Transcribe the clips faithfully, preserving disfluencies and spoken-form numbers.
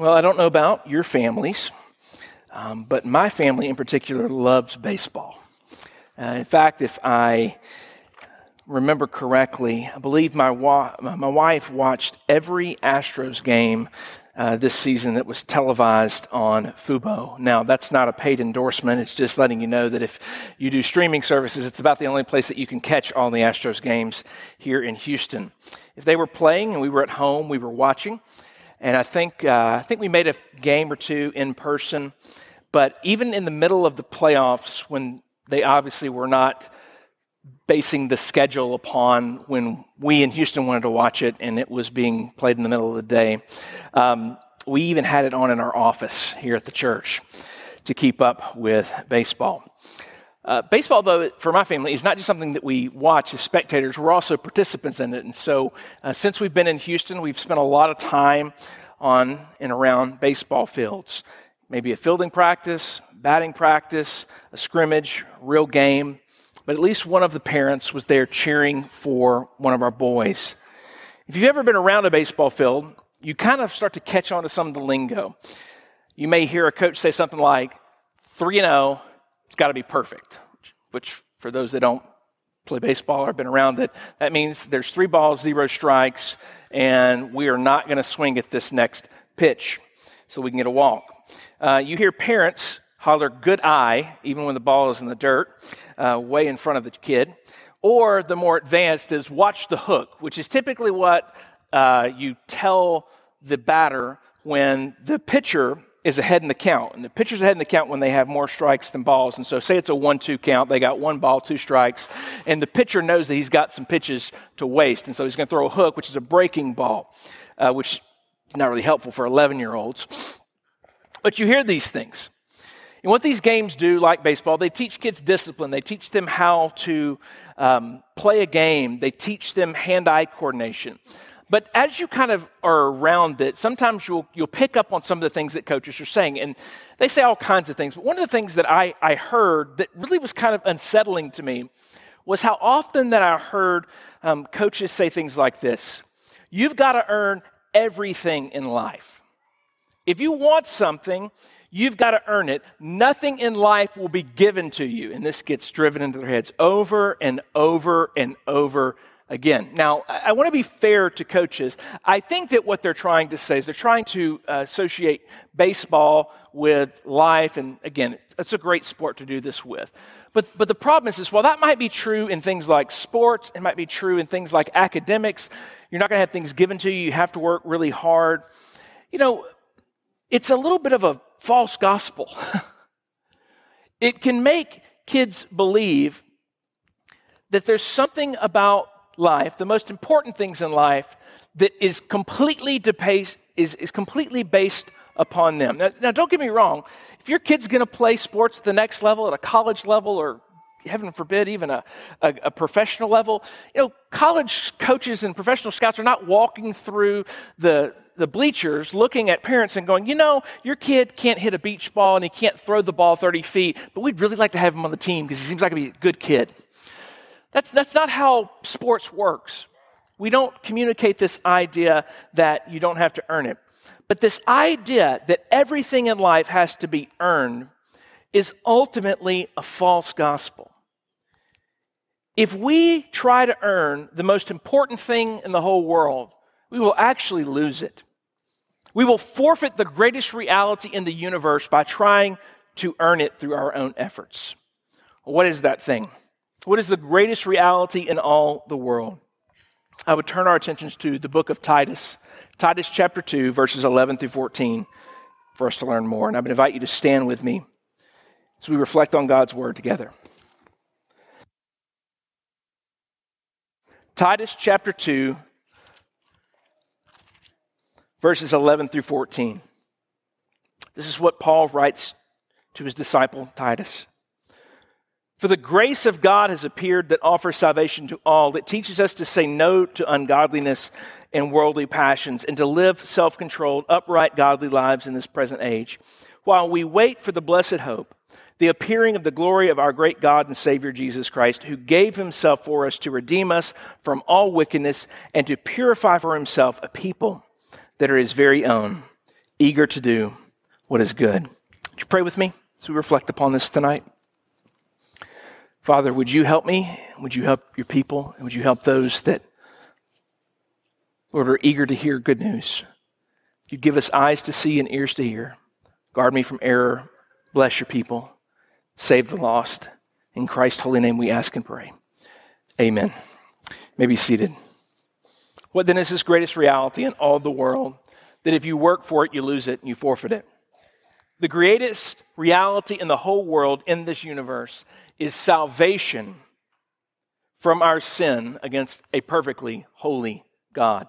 Well, I don't know about your families, um, but my family in particular loves baseball. Uh, in fact, if I remember correctly, I believe my wa- my wife watched every Astros game uh, this season that was televised on Fubo. Now, that's not a paid endorsement. It's just letting you know that if you do streaming services, it's about the only place that you can catch all the Astros games here in Houston. If they were playing and we were at home, we were watching, and I think uh, I think we made a game or two in person. But even in the middle of the playoffs, when they obviously were not basing the schedule upon when we in Houston wanted to watch it and it was being played in the middle of the day. Um, we even had it on in our office here at the church to keep up with baseball. Uh, baseball, though, for my family, is not just something that we watch as spectators. We're also participants in it. And so uh, since we've been in Houston, we've spent a lot of time on and around baseball fields, maybe a fielding practice, batting practice, a scrimmage, real game. But at least one of the parents was there cheering for one of our boys. If you've ever been around a baseball field, you kind of start to catch on to some of the lingo. You may hear a coach say something like, three and oh, it's got to be perfect, which for those that don't play baseball or been around it, that means there's three balls, zero strikes, and we are not going to swing at this next pitch so we can get a walk. Uh, you hear parents holler good eye, even when the ball is in the dirt, uh, way in front of the kid. Or the more advanced is watch the hook, which is typically what uh, you tell the batter when the pitcher is ahead in the count. And the pitcher's ahead in the count when they have more strikes than balls. And so say it's a one two count, they got one ball, two strikes, and the pitcher knows that he's got some pitches to waste. And so he's going to throw a hook, which is a breaking ball, uh, which is not really helpful for eleven-year-olds. But you hear these things. And what these games do, like baseball, they teach kids discipline. They teach them how to um, play a game. They teach them hand-eye coordination. But as you kind of are around it, sometimes you'll you'll pick up on some of the things that coaches are saying. And they say all kinds of things. But one of the things that I, I heard that really was kind of unsettling to me was how often that I heard um, coaches say things like this. You've got to earn everything in life. If you want something, you've got to earn it. Nothing in life will be given to you. And this gets driven into their heads over and over and over again. Now, I want to be fair to coaches. I think that what they're trying to say is they're trying to associate baseball with life. And again, it's a great sport to do this with. But but the problem is, is while that might be true in things like sports, it might be true in things like academics. You're not going to have things given to you. You have to work really hard. You know, it's a little bit of a false gospel. It can make kids believe that there's something about life, the most important things in life, that is completely deba- is, is completely based upon them. Now, now, don't get me wrong. If your kid's going to play sports at the next level, at a college level, or heaven forbid, even a, a, a professional level, you know, college coaches and professional scouts are not walking through the the bleachers looking at parents and going, you know, your kid can't hit a beach ball and he can't throw the ball thirty feet, but we'd really like to have him on the team because he seems like he'd be a good kid. That's that's not how sports works. We don't communicate this idea that you don't have to earn it. But this idea that everything in life has to be earned is ultimately a false gospel. If we try to earn the most important thing in the whole world, we will actually lose it. We will forfeit the greatest reality in the universe by trying to earn it through our own efforts. What is that thing? What is the greatest reality in all the world? I would turn our attentions to the book of Titus, Titus chapter two, verses eleven through fourteen, for us to learn more. And I would invite you to stand with me as we reflect on God's word together. Titus chapter two, verses eleven through fourteen. This is what Paul writes to his disciple Titus. For the grace of God has appeared that offers salvation to all. It teaches us to say no to ungodliness and worldly passions and to live self-controlled, upright, godly lives in this present age, while we wait for the blessed hope, the appearing of the glory of our great God and Savior Jesus Christ, who gave himself for us to redeem us from all wickedness and to purify for himself a people that are his very own, eager to do what is good. Would you pray with me as we reflect upon this tonight? Father, would you help me? Would you help your people? And would you help those that, Lord, are eager to hear good news? You'd give us eyes to see and ears to hear. Guard me from error. Bless your people. Save the lost. In Christ's holy name we ask and pray. Amen. You may be seated. What then is this greatest reality in all the world, that if you work for it, you lose it and you forfeit it? The greatest reality in the whole world, in this universe, is salvation from our sin against a perfectly holy God.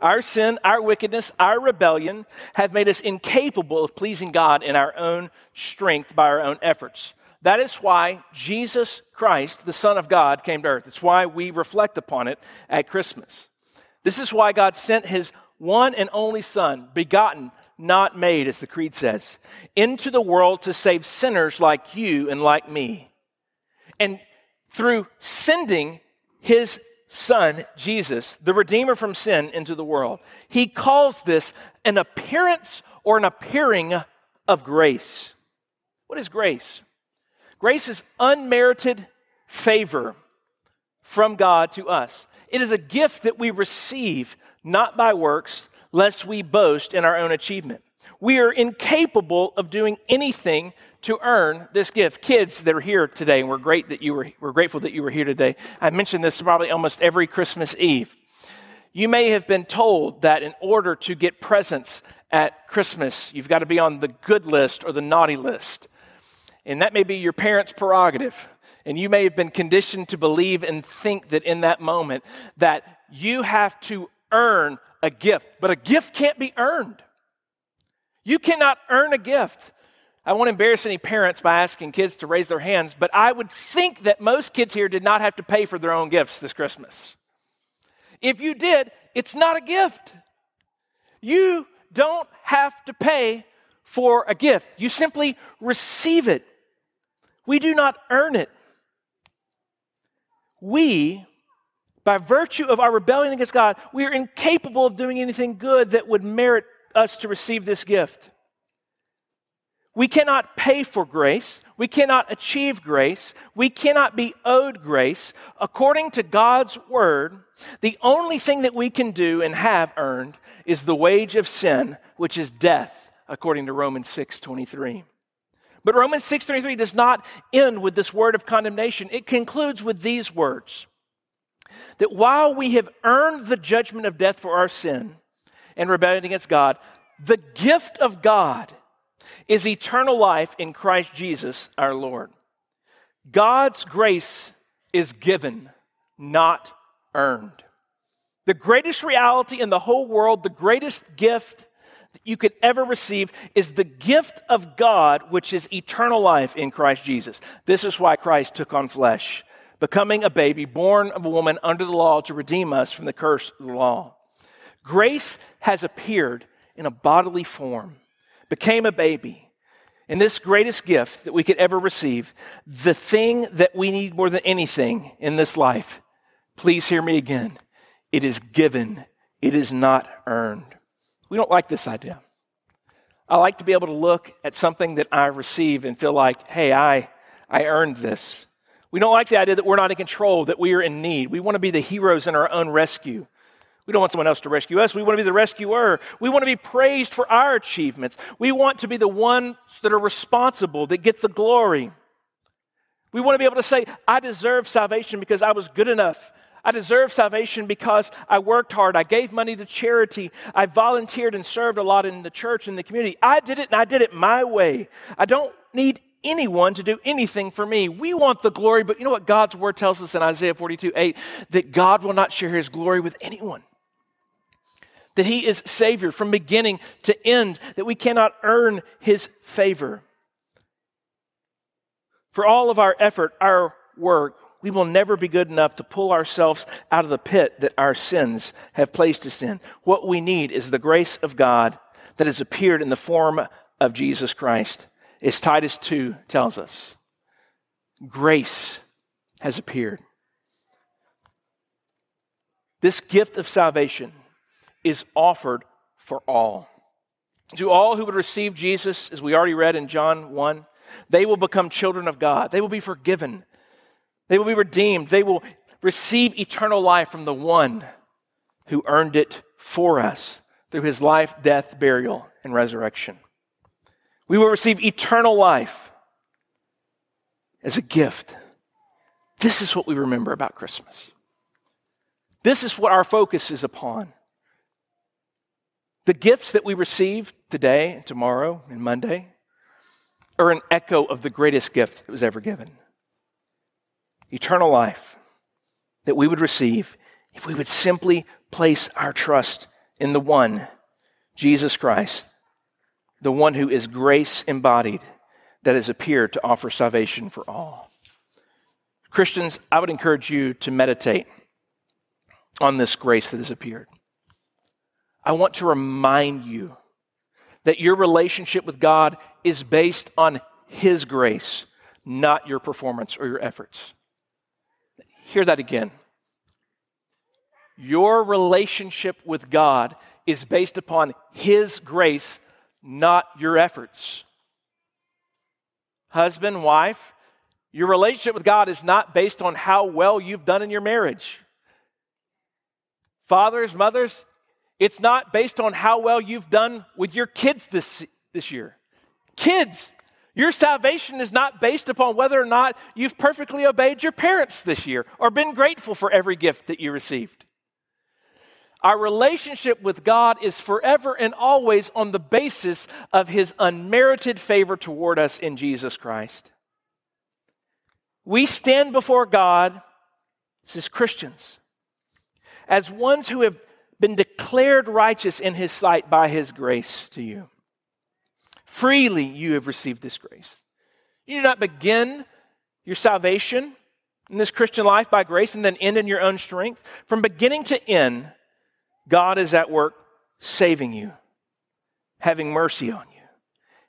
Our sin, our wickedness, our rebellion have made us incapable of pleasing God in our own strength by our own efforts. That is why Jesus Christ, the Son of God, came to earth. It's why we reflect upon it at Christmas. This is why God sent his one and only Son, begotten, not made, as the Creed says, into the world to save sinners like you and like me. And through sending his Son, Jesus, the Redeemer from sin, into the world, he calls this an appearance or an appearing of grace. What is grace? Grace is unmerited favor from God to us. It is a gift that we receive, not by works, lest we boast in our own achievement. We are incapable of doing anything to earn this gift. Kids that are here today, and we're great that you were we're grateful that you were here today. I mentioned this probably almost every Christmas Eve. You may have been told that in order to get presents at Christmas, you've got to be on the good list or the naughty list. And that may be your parents' prerogative. And you may have been conditioned to believe and think that in that moment that you have to earn a gift. But a gift can't be earned. You cannot earn a gift. I won't embarrass any parents by asking kids to raise their hands, but I would think that most kids here did not have to pay for their own gifts this Christmas. If you did, it's not a gift. You don't have to pay for a gift. You simply receive it. We do not earn it. We, by virtue of our rebellion against God, we are incapable of doing anything good that would merit us to receive this gift. We cannot pay for grace. We cannot achieve grace. We cannot be owed grace. According to God's word, the only thing that we can do and have earned is the wage of sin, which is death, according to Romans six twenty-three. But Romans six twenty-three does not end with this word of condemnation. It concludes with these words, that while we have earned the judgment of death for our sin and rebellion against God, the gift of God is eternal life in Christ Jesus our Lord. God's grace is given, not earned. The greatest reality in the whole world, the greatest gift that you could ever receive, is the gift of God, which is eternal life in Christ Jesus. This is why Christ took on flesh, becoming a baby born of a woman under the law to redeem us from the curse of the law. Grace has appeared in a bodily form, became a baby. And this greatest gift that we could ever receive, the thing that we need more than anything in this life, please hear me again, it is given, it is not earned. We don't like this idea. I like to be able to look at something that I receive and feel like, hey, I, I earned this. We don't like the idea that we're not in control, that we are in need. We want to be the heroes in our own rescue. We don't want someone else to rescue us. We want to be the rescuer. We want to be praised for our achievements. We want to be the ones that are responsible, that get the glory. We want to be able to say, I deserve salvation because I was good enough. I deserve salvation because I worked hard. I gave money to charity. I volunteered and served a lot in the church and the community. I did it and I did it my way. I don't need anyone to do anything for me. We want the glory, but you know what God's word tells us in Isaiah forty-two eight? That God will not share his glory with anyone. That he is Savior from beginning to end, that we cannot earn his favor. For all of our effort, our work, we will never be good enough to pull ourselves out of the pit that our sins have placed us in. What we need is the grace of God that has appeared in the form of Jesus Christ. As Titus two tells us, grace has appeared. This gift of salvation is offered for all. To all who would receive Jesus, as we already read in John one, they will become children of God. They will be forgiven. They will be redeemed. They will receive eternal life from the one who earned it for us through his life, death, burial, and resurrection. We will receive eternal life as a gift. This is what we remember about Christmas. This is what our focus is upon. The gifts that we receive today and tomorrow and Monday are an echo of the greatest gift that was ever given. Eternal life that we would receive if we would simply place our trust in the one, Jesus Christ, the one who is grace embodied, that has appeared to offer salvation for all. Christians, I would encourage you to meditate on this grace that has appeared. I want to remind you that your relationship with God is based on his grace, not your performance or your efforts. Hear that again. Your relationship with God is based upon his grace, not your efforts. Husband, wife, your relationship with God is not based on how well you've done in your marriage. Fathers, mothers, it's not based on how well you've done with your kids this, this year. Kids, your salvation is not based upon whether or not you've perfectly obeyed your parents this year or been grateful for every gift that you received. Our relationship with God is forever and always on the basis of his unmerited favor toward us in Jesus Christ. We stand before God, as Christians, as ones who have been declared righteous in his sight by his grace to you. Freely you have received this grace. You do not begin your salvation in this Christian life by grace and then end in your own strength. From beginning to end, God is at work saving you, having mercy on you.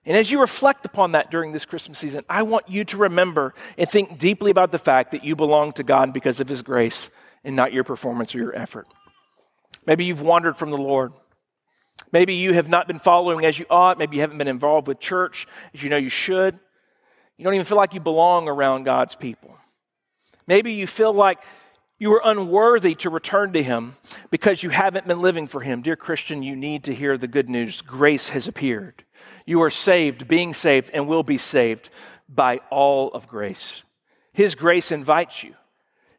And as you reflect upon that during this Christmas season, I want you to remember and think deeply about the fact that you belong to God because of his grace and not your performance or your effort. Maybe you've wandered from the Lord. Maybe you have not been following as you ought. Maybe you haven't been involved with church as you know you should. You don't even feel like you belong around God's people. Maybe you feel like you are unworthy to return to him because you haven't been living for him. Dear Christian, you need to hear the good news. Grace has appeared. You are saved, being saved, and will be saved by all of grace. His grace invites you.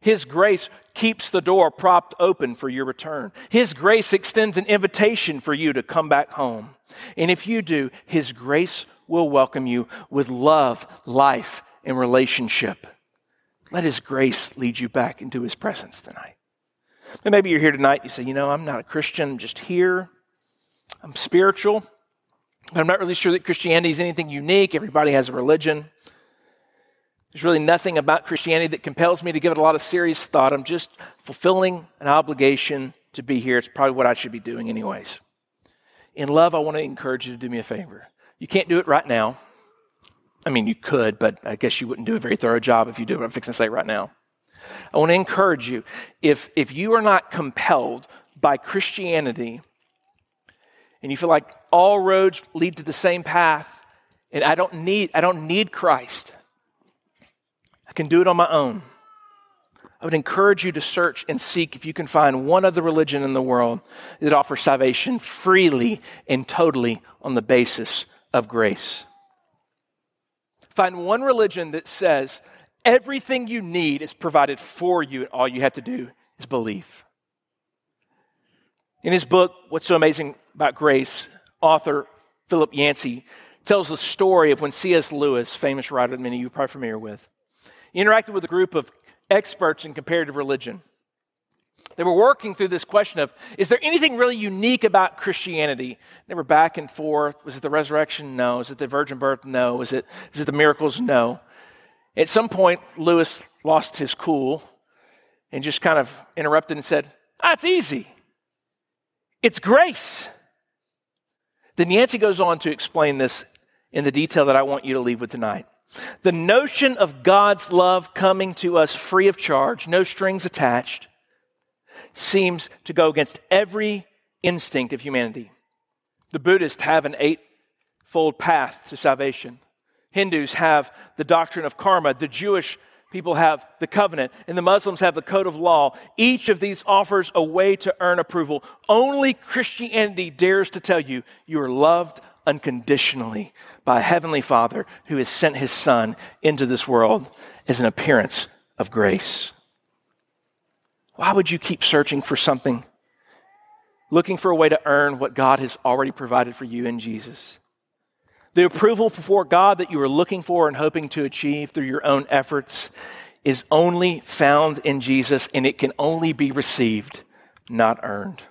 His grace keeps the door propped open for your return. His grace extends an invitation for you to come back home. And if you do, his grace will welcome you with love, life, and relationship. Let his grace lead you back into his presence tonight. And maybe you're here tonight, you say, you know, I'm not a Christian, I'm just here. I'm spiritual, but I'm not really sure that Christianity is anything unique. Everybody has a religion. There's really nothing about Christianity that compels me to give it a lot of serious thought. I'm just fulfilling an obligation to be here. It's probably what I should be doing anyways. In love, I want to encourage you to do me a favor. You can't do it right now. I mean, you could, but I guess you wouldn't do a very thorough job if you do what I'm fixing to say right now. I want to encourage you, if, if you are not compelled by Christianity and you feel like all roads lead to the same path and I don't need, I don't need Christ, I can do it on my own, I would encourage you to search and seek if you can find one other religion in the world that offers salvation freely and totally on the basis of grace. Find one religion that says everything you need is provided for you and all you have to do is believe. In his book, What's So Amazing About Grace, author Philip Yancey tells the story of when C S Lewis, famous writer that many of you are probably familiar with, he interacted with a group of experts in comparative religion. They were working through this question of, is there anything really unique about Christianity? They were back and forth. Was it the resurrection? No. Is it the virgin birth? No. Was it, is it the miracles? No. At some point, Lewis lost his cool and just kind of interrupted and said, ah, it's easy. It's grace. Then Yancey goes on to explain this in the detail that I want you to leave with tonight. The notion of God's love coming to us free of charge, no strings attached, seems to go against every instinct of humanity. The Buddhists have an eightfold path to salvation. Hindus have the doctrine of karma. The Jewish people have the covenant. And the Muslims have the code of law. Each of these offers a way to earn approval. Only Christianity dares to tell you, you are loved unconditionally by a heavenly Father who has sent his Son into this world as an appearance of grace. Why would you keep searching for something, looking for a way to earn what God has already provided for you in Jesus? The approval before God that you are looking for and hoping to achieve through your own efforts is only found in Jesus, and it can only be received, not earned.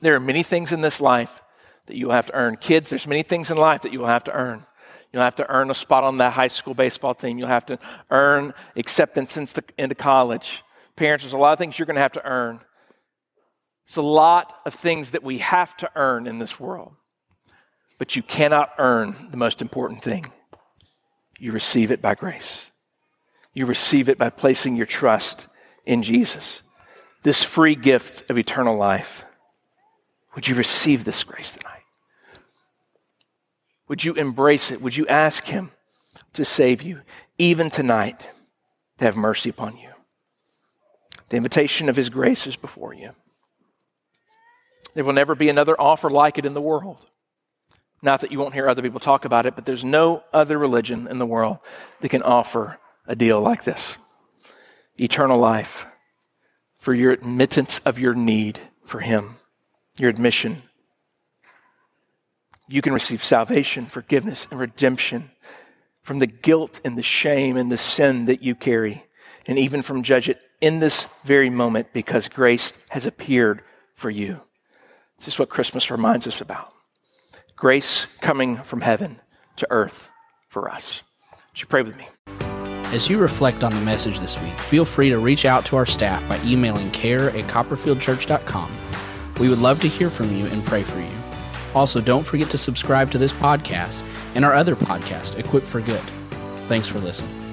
There are many things in this life that you will have to earn. Kids, there's many things in life that you will have to earn. You'll have to earn a spot on that high school baseball team. You'll have to earn acceptance into college. Parents, there's a lot of things you're going to have to earn. It's a lot of things that we have to earn in this world. But you cannot earn the most important thing. You receive it by grace. You receive it by placing your trust in Jesus. This free gift of eternal life. Would you receive this grace tonight? Would you embrace it? Would you ask him to save you, even tonight, to have mercy upon you? The invitation of his grace is before you. There will never be another offer like it in the world. Not that you won't hear other people talk about it, but there's no other religion in the world that can offer a deal like this. Eternal life for your admittance of your need for him, your admission. You can receive salvation, forgiveness, and redemption from the guilt and the shame and the sin that you carry, and even from judgment in this very moment because grace has appeared for you. This is what Christmas reminds us about. Grace coming from heaven to earth for us. Would you pray with me? As you reflect on the message this week, feel free to reach out to our staff by emailing care at copperfield church dot com. We would love to hear from you and pray for you. Also, don't forget to subscribe to this podcast and our other podcast, Equipped for Good. Thanks for listening.